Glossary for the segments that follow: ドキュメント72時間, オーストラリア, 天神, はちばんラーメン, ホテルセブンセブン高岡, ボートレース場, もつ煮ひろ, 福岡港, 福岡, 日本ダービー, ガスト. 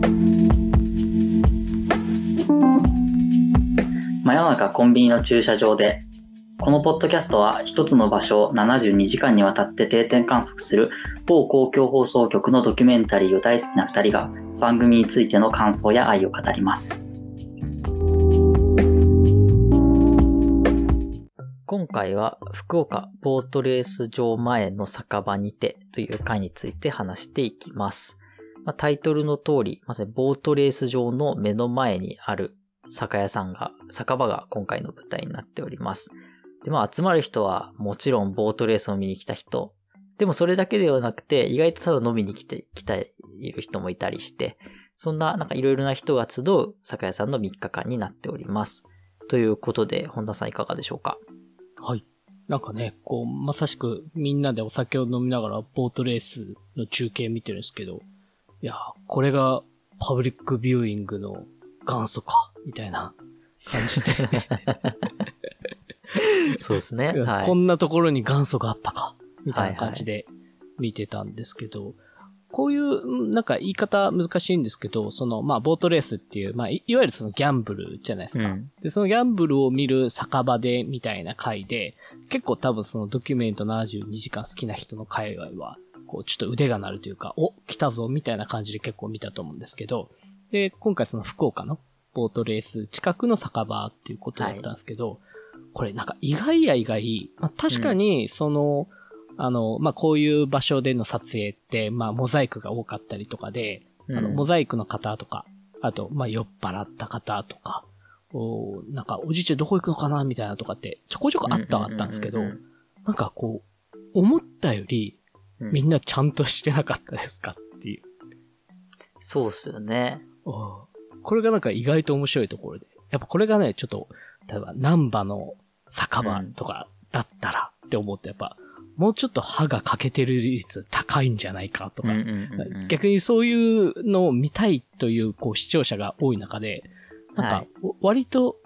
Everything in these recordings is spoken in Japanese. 真夜中コンビニの駐車場で、このポッドキャストは一つの場所を72時間にわたって定点観測する某公共放送局のドキュメンタリーを大好きな2人が番組についての感想や愛を語ります。今回は福岡ボートレース場前の酒場にてという回について話していきます。タイトルの通り、まさにボートレース場の目の前にある酒屋さんが、酒場が今回の舞台になっております。で、集まる人はもちろんボートレースを見に来た人、でもそれだけではなくて、意外とただ飲みに来ている人もいたりして、そんないろいろな人が集う酒屋さんの3日間になっております。ということで、本田さんいかがでしょうか？はい。まさしくみんなでお酒を飲みながらボートレースの中継見てるんですけど、いや、これがパブリックビューイングの元祖か、みたいな感じで。そうですね、はい。こんなところに元祖があったか、みたいな感じで見てたんですけど、はいはい、こういう、言い方難しいんですけど、ボートレースっていう、いわゆるギャンブルじゃないですか、うん。で、そのギャンブルを見る酒場で、みたいな回で、結構多分ドキュメント72時間好きな人の界隈は、ちょっと腕が鳴るというか、お、来たぞ、みたいな感じで結構見たと思うんですけど、で、今回福岡のボートレース近くの酒場っていうことだったんですけど、はい、これ意外や意外、確かにこういう場所での撮影って、モザイクが多かったりとかで、モザイクの方とか、あと、酔っ払った方とか、おじいちゃんどこ行くのかなみたいなとかって、ちょこちょこあったんですけど、思ったより、みんなちゃんとしてなかったですかっていう。そうっすよね。これが意外と面白いところで。やっぱこれがね、ちょっと、例えば、難波の酒場とかだったらって思って、やっぱ、もうちょっと歯が欠けてる率高いんじゃないかとか、うんうんうんうん、逆にそういうのを見たいという、視聴者が多い中で、割と、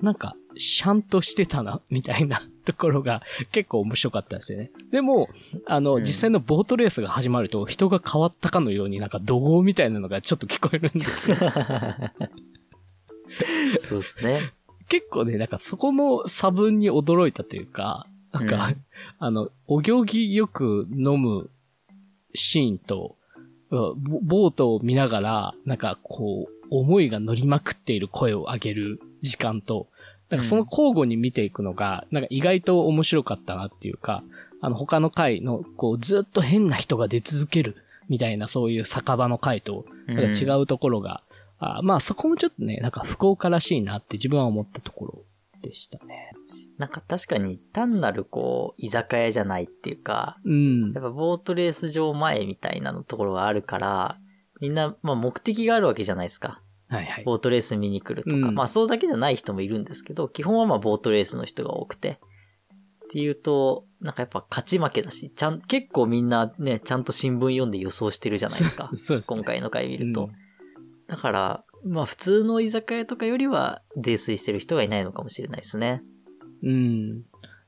シャンとしてたな、みたいなところが結構面白かったですよね。でも、実際のボートレースが始まると、人が変わったかのように、怒号みたいなのがちょっと聞こえるんですよ。そうですね。結構ね、そこの差分に驚いたというか、うん、お行儀よく飲むシーンと、ボートを見ながら、思いが乗りまくっている声を上げる時間と、その交互に見ていくのが、意外と面白かったなっていうか、他の回の、ずっと変な人が出続ける、みたいなそういう酒場の回と、違うところが、うん、そこもちょっとね、福岡らしいなって自分は思ったところでしたね。確かに単なる居酒屋じゃないっていうか、うん、やっぱボートレース場前みたいなのところがあるから、みんな、目的があるわけじゃないですか。はいはい。ボートレース見に来るとか、うん、そうだけじゃない人もいるんですけど、基本はボートレースの人が多くて。っていうと、やっぱ勝ち負けだし、結構みんなね、ちゃんと新聞読んで予想してるじゃないですか。そうですね。今回の回見ると。うん、だから、普通の居酒屋とかよりは、泥酔してる人がいないのかもしれないですね。うん。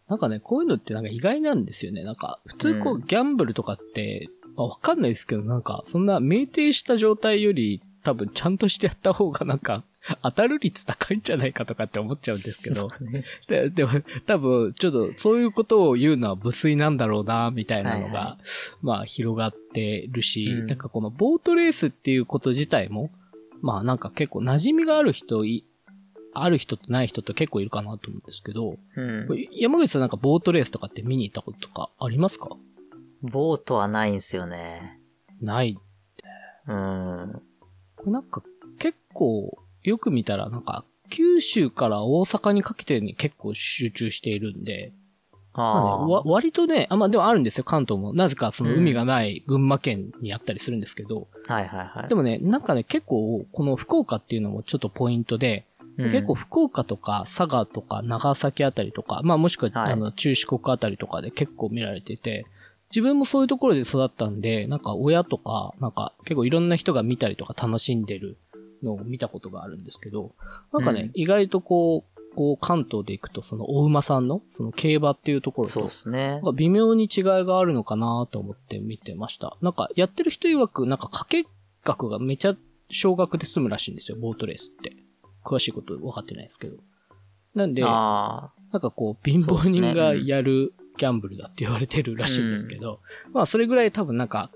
こういうのって意外なんですよね。普通ギャンブルとかって、わかんないですけど、そんな酩酊した状態より、多分ちゃんとしてやった方が当たる率高いんじゃないかとかって思っちゃうんですけど。でも、多分、ちょっと、そういうことを言うのは無粋なんだろうな、みたいなのが、はいはい、広がってるし、うん、このボートレースっていうこと自体も、結構馴染みがある人、ある人とない人と結構いるかなと思うんですけど、うん、山口さんボートレースとかって見に行ったこととかありますか？ボートはないんすよね。ない。これ結構よく見たら九州から大阪にかけてに結構集中しているんで、割とね、でもあるんですよ、関東も。なぜか海がない群馬県にあったりするんですけど。うん、はいはいはい。でもね、結構、この福岡っていうのもちょっとポイントで、うん、結構福岡とか佐賀とか長崎あたりとか、もしくは、はい、中四国あたりとかで結構見られてて、自分もそういうところで育ったんで、親とか、結構いろんな人が見たりとか楽しんでるのを見たことがあるんですけど、うん、意外と関東で行くと、お馬さんの、競馬っていうところと、そうですね。微妙に違いがあるのかなと思って見てました。やってる人曰く、掛け額がめちゃ少額で済むらしいんですよ、ボートレースって。詳しいこと分かってないですけど。なんで、なんかこう、貧乏人がやるギャンブルだって言われてるらしいんですけど、うん、まあそれぐらい多分なんか、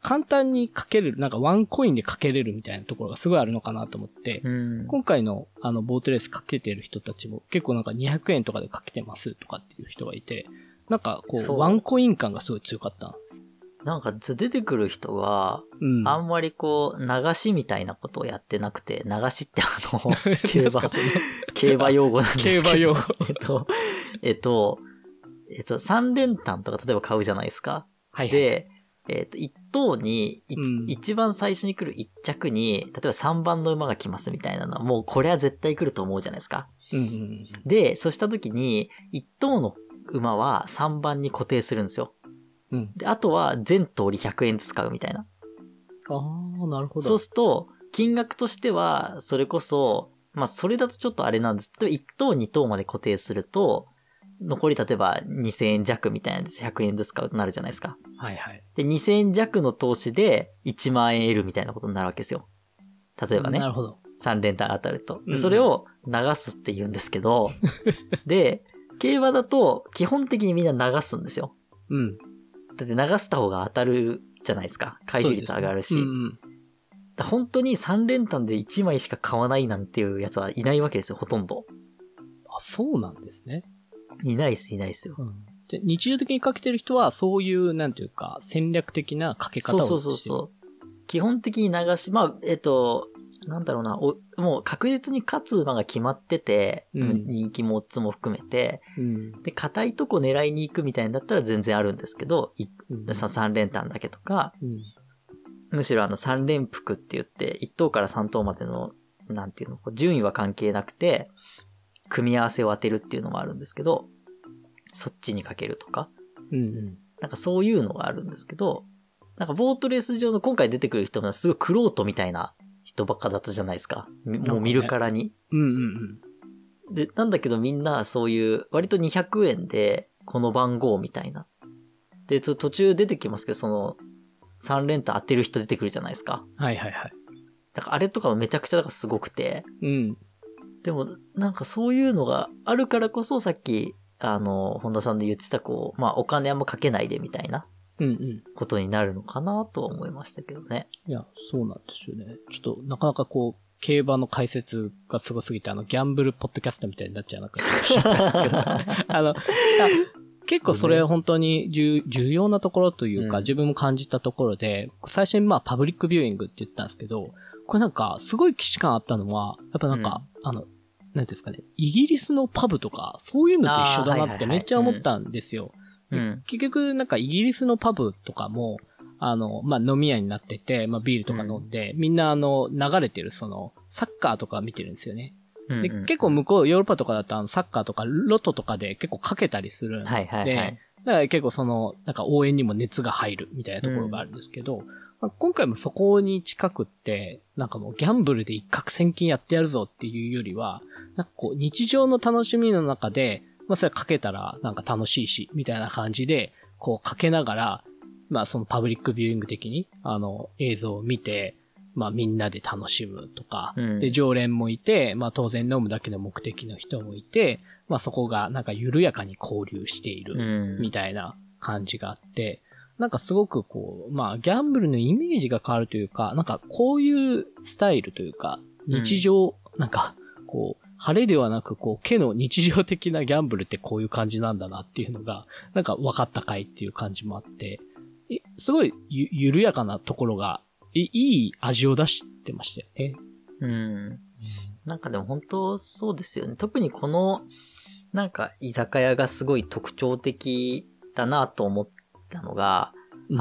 簡単にかけれる、なんかワンコインでかけれるみたいなところがすごいあるのかなと思って、うん、今回のあのボートレースかけてる人たちも結構なんか200円とかでかけてますとかっていう人がいて、なんかこうワンコイン感がすごい強かった。なんか出てくる人は、うん、あんまりこう流しみたいなことをやってなくて、流しってあの競馬用語なんですけど、競馬用語3連単とか例えば買うじゃないですか。はい、はい。で一等に、うん、一番最初に来る一着に、例えば3番の馬が来ますみたいなのは、もうこれは絶対来ると思うじゃないですか。うんうん、で、そうした時に、一等の馬は3番に固定するんですよ。うん、で、あとは全通り100円ずつ買うみたいな。ああ、なるほど。そうすると、金額としては、それこそ、まあ、それだとちょっとあれなんですけど、一等、二等まで固定すると、残り例えば2000円弱みたいなです。100円ずつ買うとなるじゃないですか。はいはい。で、2000円弱の投資で1万円得るみたいなことになるわけですよ。例えばね。なるほど。3連単当たると。で、それを流すって言うんですけど、うん、で、競馬だと基本的にみんな流すんですよ。うん。だって流した方が当たるじゃないですか。回収率上がるし。うん、だ本当に3連単で1枚しか買わないなんていうやつはいないわけですよ、ほとんど。あ、そうなんですね。いないですよ、うんで。日常的にかけてる人はそういうなんていうか戦略的なかけ方をしてる。そう。基本的に流し、まあなんだろうな、もう確実に勝つ馬が決まってて、うん、人気もオッズも含めて、うん、で硬いとこ狙いに行くみたいなんだったら全然あるんですけど、うん、その3連単だけとか、うん、むしろ3連複って言って1等から3等までのなんていうの順位は関係なくて。組み合わせを当てるっていうのもあるんですけど、そっちにかけるとか、うんうん、なんかそういうのがあるんですけど、なんかボートレース上の今回出てくる人もすごいクロートみたいな人ばっかだったじゃないですか。もう見るからに。うんうんうん。で、なんだけどみんなそういう割と200円でこの番号みたいな。で、途中出てきますけど、その3連単当てる人出てくるじゃないですか。はいはいはい。なんかあれとかもめちゃくちゃだからすごくて。うん。でも、なんかそういうのがあるからこそ、さっき、本田さんで言ってた、こう、まあ、お金あんまかけないでみたいな、ことになるのかなとは思いましたけどね。いや、そうなんですよね。ちょっと、なかなかこう、競馬の解説がすごすぎて、ギャンブルポッドキャストみたいになっちゃうなかったですけど、結構それ本当に重要なところというか、自分も感じたところで、最初にまあ、パブリックビューイングって言ったんですけど、これなんか、すごい既視感あったのは、やっぱなんか、なんですかね、イギリスのパブとか、そういうのと一緒だなってめっちゃ思ったんですよ。はいはいはい、うん、結局、なんかイギリスのパブとかも、まあ、飲み屋になってて、まあ、ビールとか飲んで、うん、みんな流れてるサッカーとか見てるんですよね。うんうん、で結構向こう、ヨーロッパとかだとサッカーとかロトとかで結構かけたりするんで、はいはいはい、だから結構なんか応援にも熱が入るみたいなところがあるんですけど、うんまあ、今回もそこに近くって、なんかもうギャンブルで一攫千金やってやるぞっていうよりは、なんかこう日常の楽しみの中で、まあそれかけたらなんか楽しいし、みたいな感じで、こうかけながら、まあそのパブリックビューイング的に、映像を見て、まあみんなで楽しむとか、うん、で常連もいて、まあ当然飲むだけの目的の人もいて、まあそこがなんか緩やかに交流しているみたいな感じがあって、なんかすごくこう、まあギャンブルのイメージが変わるというか、なんかこういうスタイルというか、日常、うん、なんかこう、晴れではなくこう、の日常的なギャンブルってこういう感じなんだなっていうのが、なんか分かったかいっていう感じもあって、すごい緩やかなところが、いい味を出してましたよね。うん。なんかでも本当そうですよね。特にこの、なんか居酒屋がすごい特徴的だなと思ったのが、うん、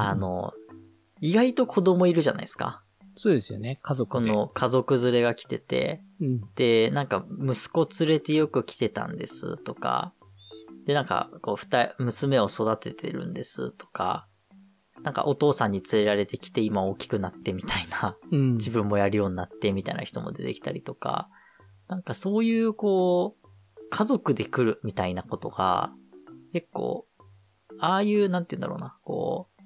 意外と子供いるじゃないですか。そうですよね。家族で。この家族連れが来てて、うん、で、なんか息子連れてよく来てたんですとか、で、なんかこう娘を育ててるんですとか、なんかお父さんに連れられてきて今大きくなってみたいな、うん、自分もやるようになってみたいな人も出てきたりとか、なんかそういうこう、家族で来るみたいなことが、結構、ああいう、なんて言うんだろうな、こう、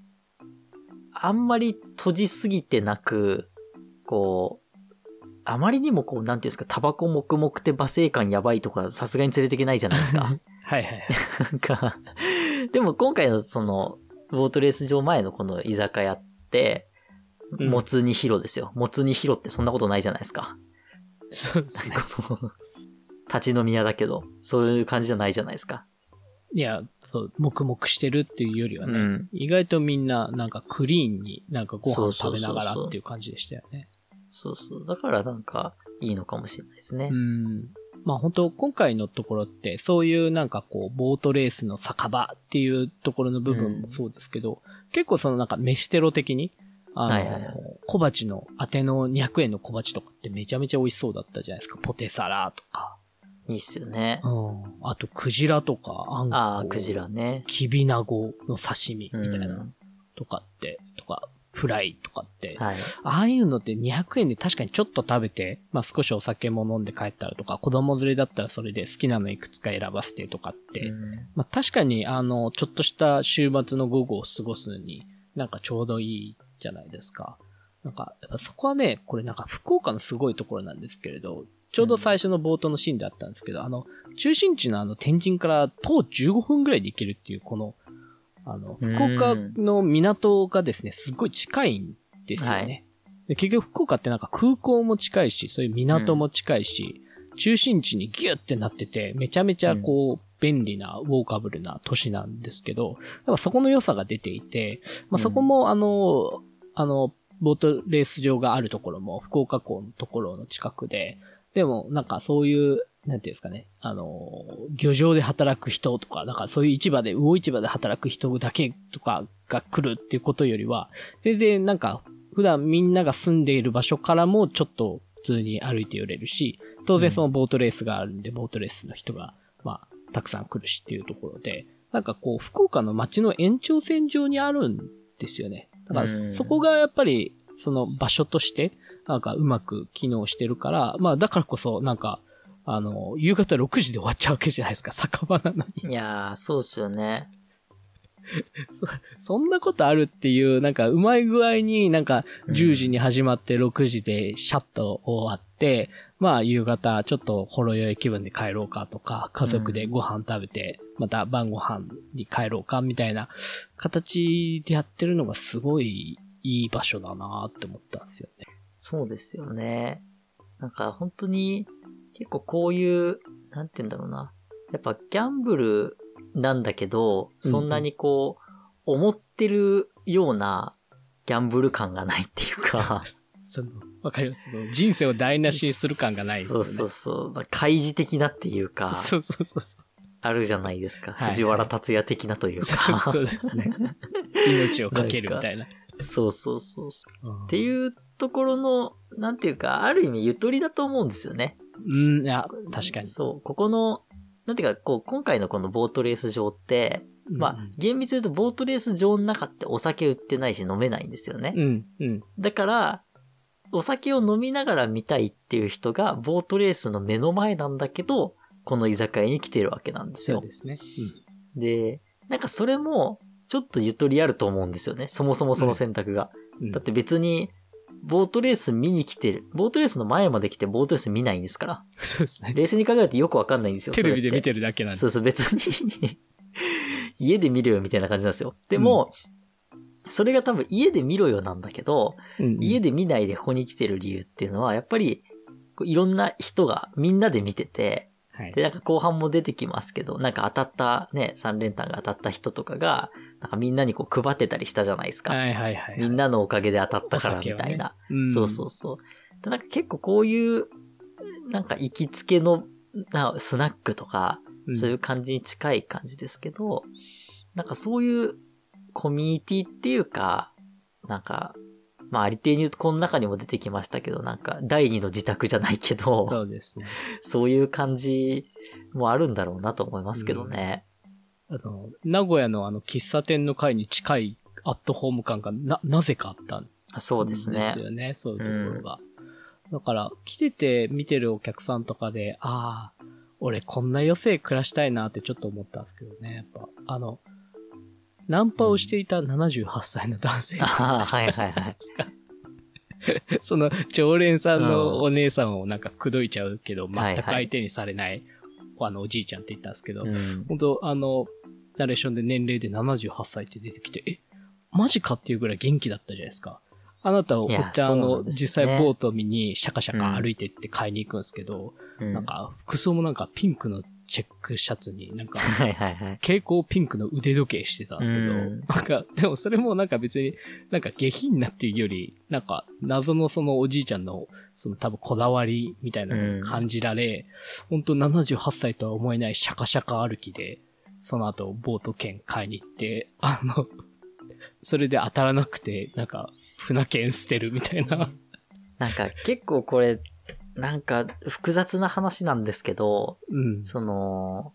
あんまり閉じすぎてなく、こう、あまりにもこう、なんていうんですか、タバコ黙々って罵声感やばいとか、さすがに連れていけないじゃないですか。はいはい。なんか、でも今回のその、ボートレース場前のこの居酒屋って、もつ煮ひろですよ。もつ煮ひろってそんなことないじゃないですか。そうですね。立ち飲み屋だけど、そういう感じじゃないじゃないですか。いや、そう、黙々してるっていうよりはね、うん、意外とみんななんかクリーンになんかご飯食べながらっていう感じでしたよね。そうそう。だからなんかいいのかもしれないですね。うん。まあ本当今回のところってそういうなんかこうボートレースの酒場っていうところの部分もそうですけど、うん、結構そのなんか飯テロ的に、はいはいはい、小鉢の当ての200円の小鉢とかってめちゃめちゃ美味しそうだったじゃないですか。ポテサラとか。いいっすよね。うん。あとクジラとかアンコウ。ああ、クジラね。キビナゴの刺身みたいな、うん、とかってとか。フライとかって、はい、ああいうのって200円で確かにちょっと食べて、まあ少しお酒も飲んで帰ったらとか、子供連れだったらそれで好きなのいくつか選ばせてとかって、まあ確かにちょっとした週末の午後を過ごすのに、なんかちょうどいいじゃないですか。なんか、そこはね、これなんか福岡のすごいところなんですけれど、ちょうど最初の冒頭のシーンであったんですけど、中心地の天神から徒歩15分ぐらいで行けるっていう、この、福岡の港がですね、すごい近いんですよね、はいで。結局福岡ってなんか空港も近いし、そういう港も近いし、うん、中心地にギュってなってて、めちゃめちゃこう、便利な、ウォーカブルな都市なんですけど、だからそこの良さが出ていて、まあ、そこもボートレース場があるところも、福岡港のところの近くで、でもなんかそういう、なんていうんですかね。漁場で働く人とか、なんかそういう魚市場で働く人だけとかが来るっていうことよりは、全然なんか普段みんなが住んでいる場所からもちょっと普通に歩いて寄れるし、当然そのボートレースがあるんで、ボートレースの人が、まあ、たくさん来るしっていうところで、なんかこう、福岡の街の延長線上にあるんですよね。だからそこがやっぱり、その場所として、なんかうまく機能してるから、まあだからこそなんか、夕方6時で終わっちゃうわけじゃないですか、酒場なのに。いやー、そうっすよね。そんなことあるっていう、なんか、うまい具合になんか、10時に始まって6時でシャッと終わって、うん、まあ、夕方、ちょっとほろ酔い気分で帰ろうかとか、家族でご飯食べて、また晩ご飯に帰ろうかみたいな形でやってるのがすごいいい場所だなーって思ったんですよね。そうですよね。なんか、本当に、結構こういう、なんて言うんだろうな。やっぱギャンブルなんだけど、そんなにこう、思ってるようなギャンブル感がないっていうか。わかります。人生を台無しにする感がないですよね。そうそうそう。開示的なっていうか。そうそうそうそう。あるじゃないですか。はいはい、藤原竜也的なというか。そうですね。命をかけるみたいな。そうそうそう。っていうところの、なんていうか、ある意味ゆとりだと思うんですよね。うん、いや、確かに。そう、ここの、なんていうか、こう、今回のこのボートレース場って、うん、まあ、厳密に言うとボートレース場の中ってお酒売ってないし飲めないんですよね。うん、うん。だから、お酒を飲みながら見たいっていう人が、ボートレースの目の前なんだけど、この居酒屋に来てるわけなんですよ。そうですね。うん。で、なんかそれも、ちょっとゆとりあると思うんですよね。そもそもその選択が。うんうん、だって別に、ボートレース見に来てる。ボートレースの前まで来てボートレース見ないんですから。そうですね。冷静に考えるとよくわかんないんですよ。テレビで見てるだけなんで。そうそう、別に。家で見ろよみたいな感じなんですよ。でも、うん、それが多分家で見ろよなんだけど、うん、家で見ないでここに来てる理由っていうのは、やっぱり、いろんな人がみんなで見てて、はい、で、なんか後半も出てきますけど、なんか当たったね、3連単が当たった人とかが、なんかみんなにこう配ってたりしたじゃないですか。はいはいはい、はい。みんなのおかげで当たったからみたいな。ね、うん、そうそうそう。なんか結構こういう、なんか行きつけのなスナックとか、そういう感じに近い感じですけど、うん、なんかそういうコミュニティっていうか、なんか、まあ、ありていに言うと、この中にも出てきましたけど、なんか、第二の自宅じゃないけど、そうですね。そういう感じもあるんだろうなと思いますけどね。うん、名古屋の喫茶店の階に近いアットホーム感がなぜかあったんですよね。そうですね。ですよね、そういうところが。うん、だから、来てて見てるお客さんとかで、ああ、俺こんな余生暮らしたいなってちょっと思ったんですけどね、やっぱ、ナンパをしていた78歳の男性がいました。はいはいはい。その常連さんのお姉さんをなんか口説いちゃうけど、全く相手にされない、はいはい、おじいちゃんって言ったんですけど、うん、本当ナレーションで年齢で78歳って出てきて、え、マジかっていうぐらい元気だったじゃないですか。あなたをほっちゃん実際ボートを見にシャカシャカ歩いてって買いに行くんですけど、うん、なんか服装もなんかピンクのチェックシャツになんか蛍光ピンクの腕時計してたんですけど、うん、なんかでもそれもなんか別になんか下品なっていうよりなんか謎のそのおじいちゃんのその多分こだわりみたいなのを感じられ、うん、本当78歳とは思えないシャカシャカ歩きでその後ボート券買いに行ってそれで当たらなくてなんか船券捨てるみたいななんか結構これなんか複雑な話なんですけど、うん、その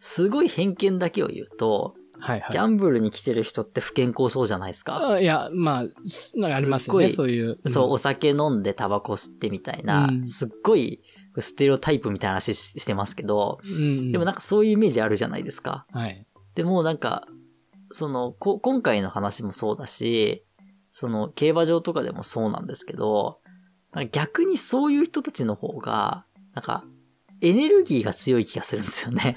すごい偏見だけを言うと、はいはい、ギャンブルに来てる人って不健康そうじゃないですか。いやまあなんかありますよねそういう、うん、そうお酒飲んでタバコ吸ってみたいな、うん、すっごいステレオタイプみたいな話してますけど、うん、でもなんかそういうイメージあるじゃないですか。はい、でもなんかその今回の話もそうだし、その競馬場とかでもそうなんですけど。逆にそういう人たちの方が、なんか、エネルギーが強い気がするんですよね。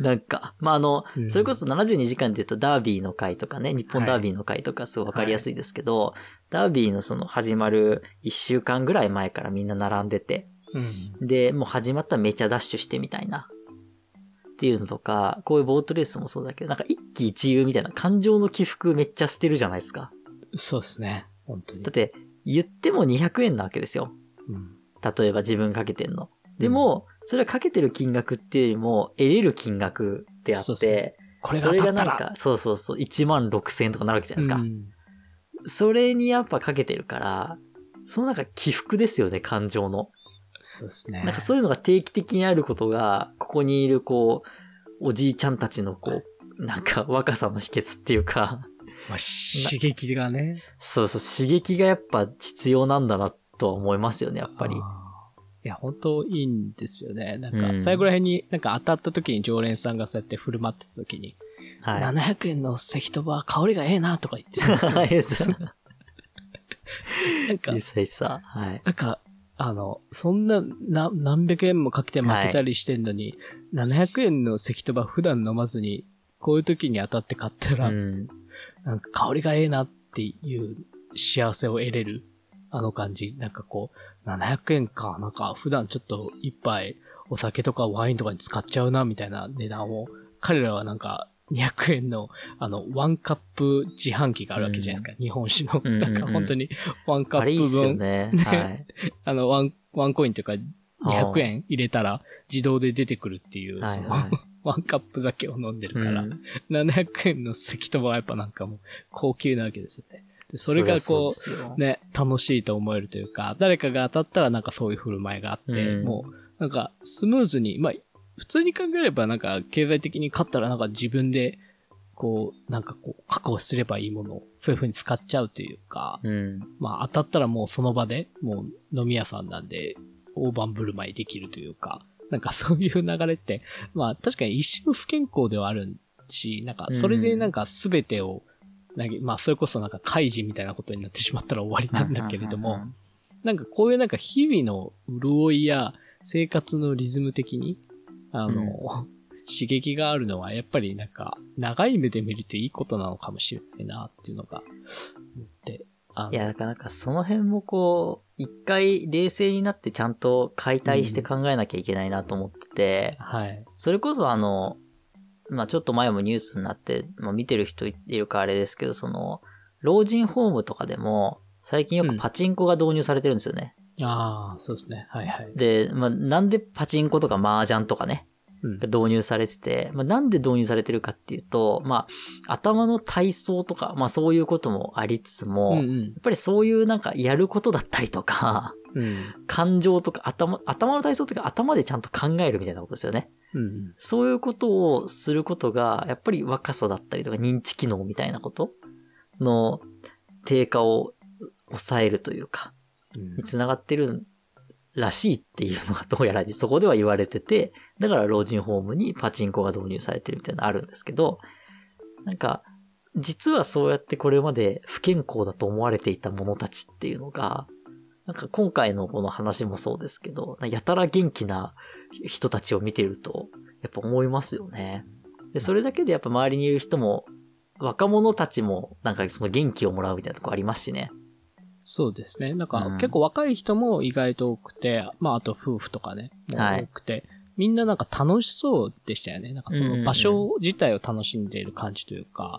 なんか、まあ、うん、それこそ72時間って言うとダービーの回とかね、日本ダービーの回とかすごいわかりやすいですけど、はい、ダービーのその始まる1週間ぐらい前からみんな並んでて、うん、で、もう始まったらめちゃダッシュしてみたいな。っていうのとか、こういうボートレースもそうだけど、なんか一喜一憂みたいな感情の起伏めっちゃ捨てるじゃないですか。そうですね。本当に。だって、言っても200円なわけですよ。うん、例えば自分かけてんの。でも、うん、それはかけてる金額っていうよりも、得れる金額であって、そうそうこれが当たったらそれがなんか、そうそうそう、16,000円とかなるわけじゃないですか。うん、それにやっぱかけてるから、そのなんか起伏ですよね、感情の。そうですね。なんかそういうのが定期的にあることが、ここにいるこう、おじいちゃんたちのこう、なんか若さの秘訣っていうか、まあ、刺激がね。そうそう、刺激がやっぱ必要なんだなとは思いますよね、やっぱり。いや、本当いいんですよね。なんか、最後ら辺になんか当たった時に常連さんがそうやって振る舞ってた時に、はい、700円の石とば香りがええなとか言ってました、ね。なんか、実際さ、はい。なんか、そんな、何百円もかけて負けたりしてんのに、はい、700円の石とば普段飲まずに、こういう時に当たって買ったら、うんなんか香りがええなっていう幸せを得れるあの感じなんかこう700円かなんか普段ちょっと一杯お酒とかワインとかに使っちゃうなみたいな値段を彼らはなんか200円のワンカップ自販機があるわけじゃないですか、うん、日本酒のなんか本当にワンカップ分、うんうんうん、あれいいっすよね、はい、ワンコインというか200円入れたら自動で出てくるっていうその、はいはいワンカップだけを飲んでるから、うん、700円の席とばはやっぱなんかもう高級なわけですよね。でそれがこうね、楽しいと思えるというか、誰かが当たったらなんかそういう振る舞いがあって、うん、もうなんかスムーズに、まあ普通に考えればなんか経済的に勝ったらなんか自分でこうなんかこう確保すればいいものをそういう風に使っちゃうというか、うん、まあ当たったらもうその場でもう飲み屋さんなんで大盤振る舞いできるというか、なんかそういう流れって、まあ確かに一瞬不健康ではあるし、なんかそれでなんか全てを、うん、まあそれこそなんか開示みたいなことになってしまったら終わりなんだけれども、なんかこういうなんか日々の潤いや生活のリズム的に、うん、刺激があるのはやっぱりなんか長い目で見るといいことなのかもしれないなっていうのが思って、いや、なんかその辺もこう、一回冷静になってちゃんと解体して考えなきゃいけないなと思ってて、うんはい、それこそまあ、ちょっと前もニュースになって、まあ、見てる人いるかあれですけど、その、老人ホームとかでも、最近よくパチンコが導入されてるんですよね。うん、ああ、そうですね。はいはい。で、まあ、なんでパチンコとか麻雀とかね、うん、導入されてて、まあ、なんで導入されてるかっていうと、まあ、頭の体操とか、まあ、そういうこともありつつも、うんうん、やっぱりそういうなんかやることだったりとか、うん、感情とか頭の体操とか頭でちゃんと考えるみたいなことですよね、うんうん。そういうことをすることが、やっぱり若さだったりとか認知機能みたいなことの低下を抑えるというか、につながってるらしいっていうのがどうやらそこでは言われてて、だから老人ホームにパチンコが導入されてるみたいなのあるんですけど、なんか実はそうやってこれまで不健康だと思われていた者たちっていうのが、なんか今回のこの話もそうですけど、やたら元気な人たちを見てると、やっぱ思いますよね。で、それだけでやっぱ周りにいる人も、若者たちもなんかその元気をもらうみたいなとこありますしね。そうですね。なんか結構若い人も意外と多くて、まああと夫婦とかね、もう多くて、はい、みんななんか楽しそうでしたよね。なんかその場所自体を楽しんでいる感じというか、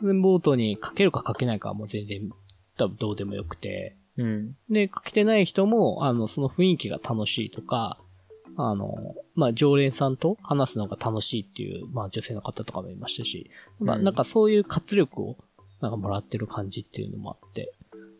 ボートにかけるかかけないかはもう全然多分どうでもよくて、うん、で、かけてない人も、その雰囲気が楽しいとか、まあ、常連さんと話すのが楽しいっていう、まあ、女性の方とかもいましたし、まあ、なんかそういう活力を、なんかもらってる感じっていうのもあって、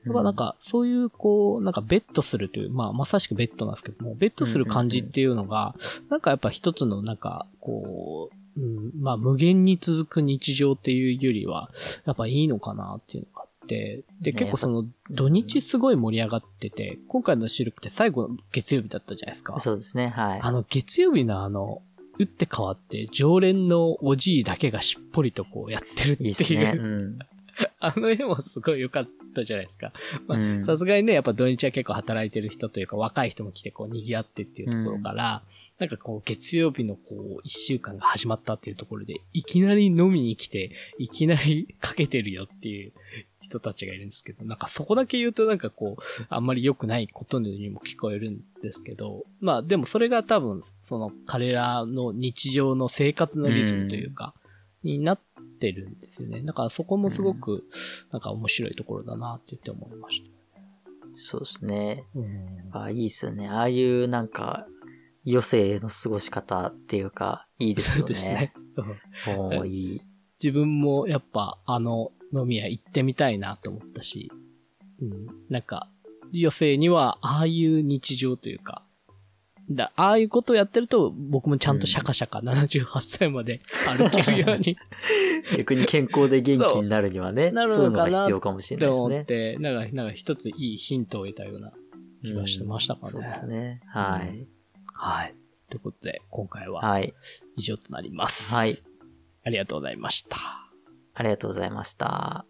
うん、なんかそういう、こう、なんかベッドするという、まあ、まさしくベッドなんですけども、ベッドする感じっていうのが、なんかやっぱ一つの、なんか、こう、うん、まあ、無限に続く日常っていうよりは、やっぱいいのかなっていうのが、で、結構その土日すごい盛り上がってて、今回の収録って最後の月曜日だったじゃないですか。そうですね、はい。月曜日の打って変わって常連のおじいだけがしっぽりとこうやってるっていう。いいですね。うん、絵もすごい良かったじゃないですか。まあ、さすがにね、やっぱ土日は結構働いてる人というか若い人も来てこう賑わってっていうところから、なんかこう月曜日のこう一週間が始まったっていうところで、いきなり飲みに来て、いきなりかけてるよっていう人たちがいるんですけど、なんかそこだけ言うとなんかこう、あんまり良くないことにも聞こえるんですけど、まあでもそれが多分、その彼らの日常の生活のリズムというか、になってるんですよね。だからそこもすごく、なんか面白いところだなって言って思いました。そうですね。あ、いいですよね。ああいうなんか、余生の過ごし方っていうか、いいですよね。そうですね。もういい。自分もやっぱ飲み屋行ってみたいなと思ったし、うん、なんか、余生にはああいう日常というか、ああいうことをやってると僕もちゃんとシャカシャカ78歳まで歩けるように、うん。逆に健康で元気になるにはね、そういうのが必要かもしれないですね。ってなんか一ついいヒントを得たような気がしてましたからね。そうですね。はい。はい。ということで、今回は以上となります。はい。ありがとうございました。ありがとうございました。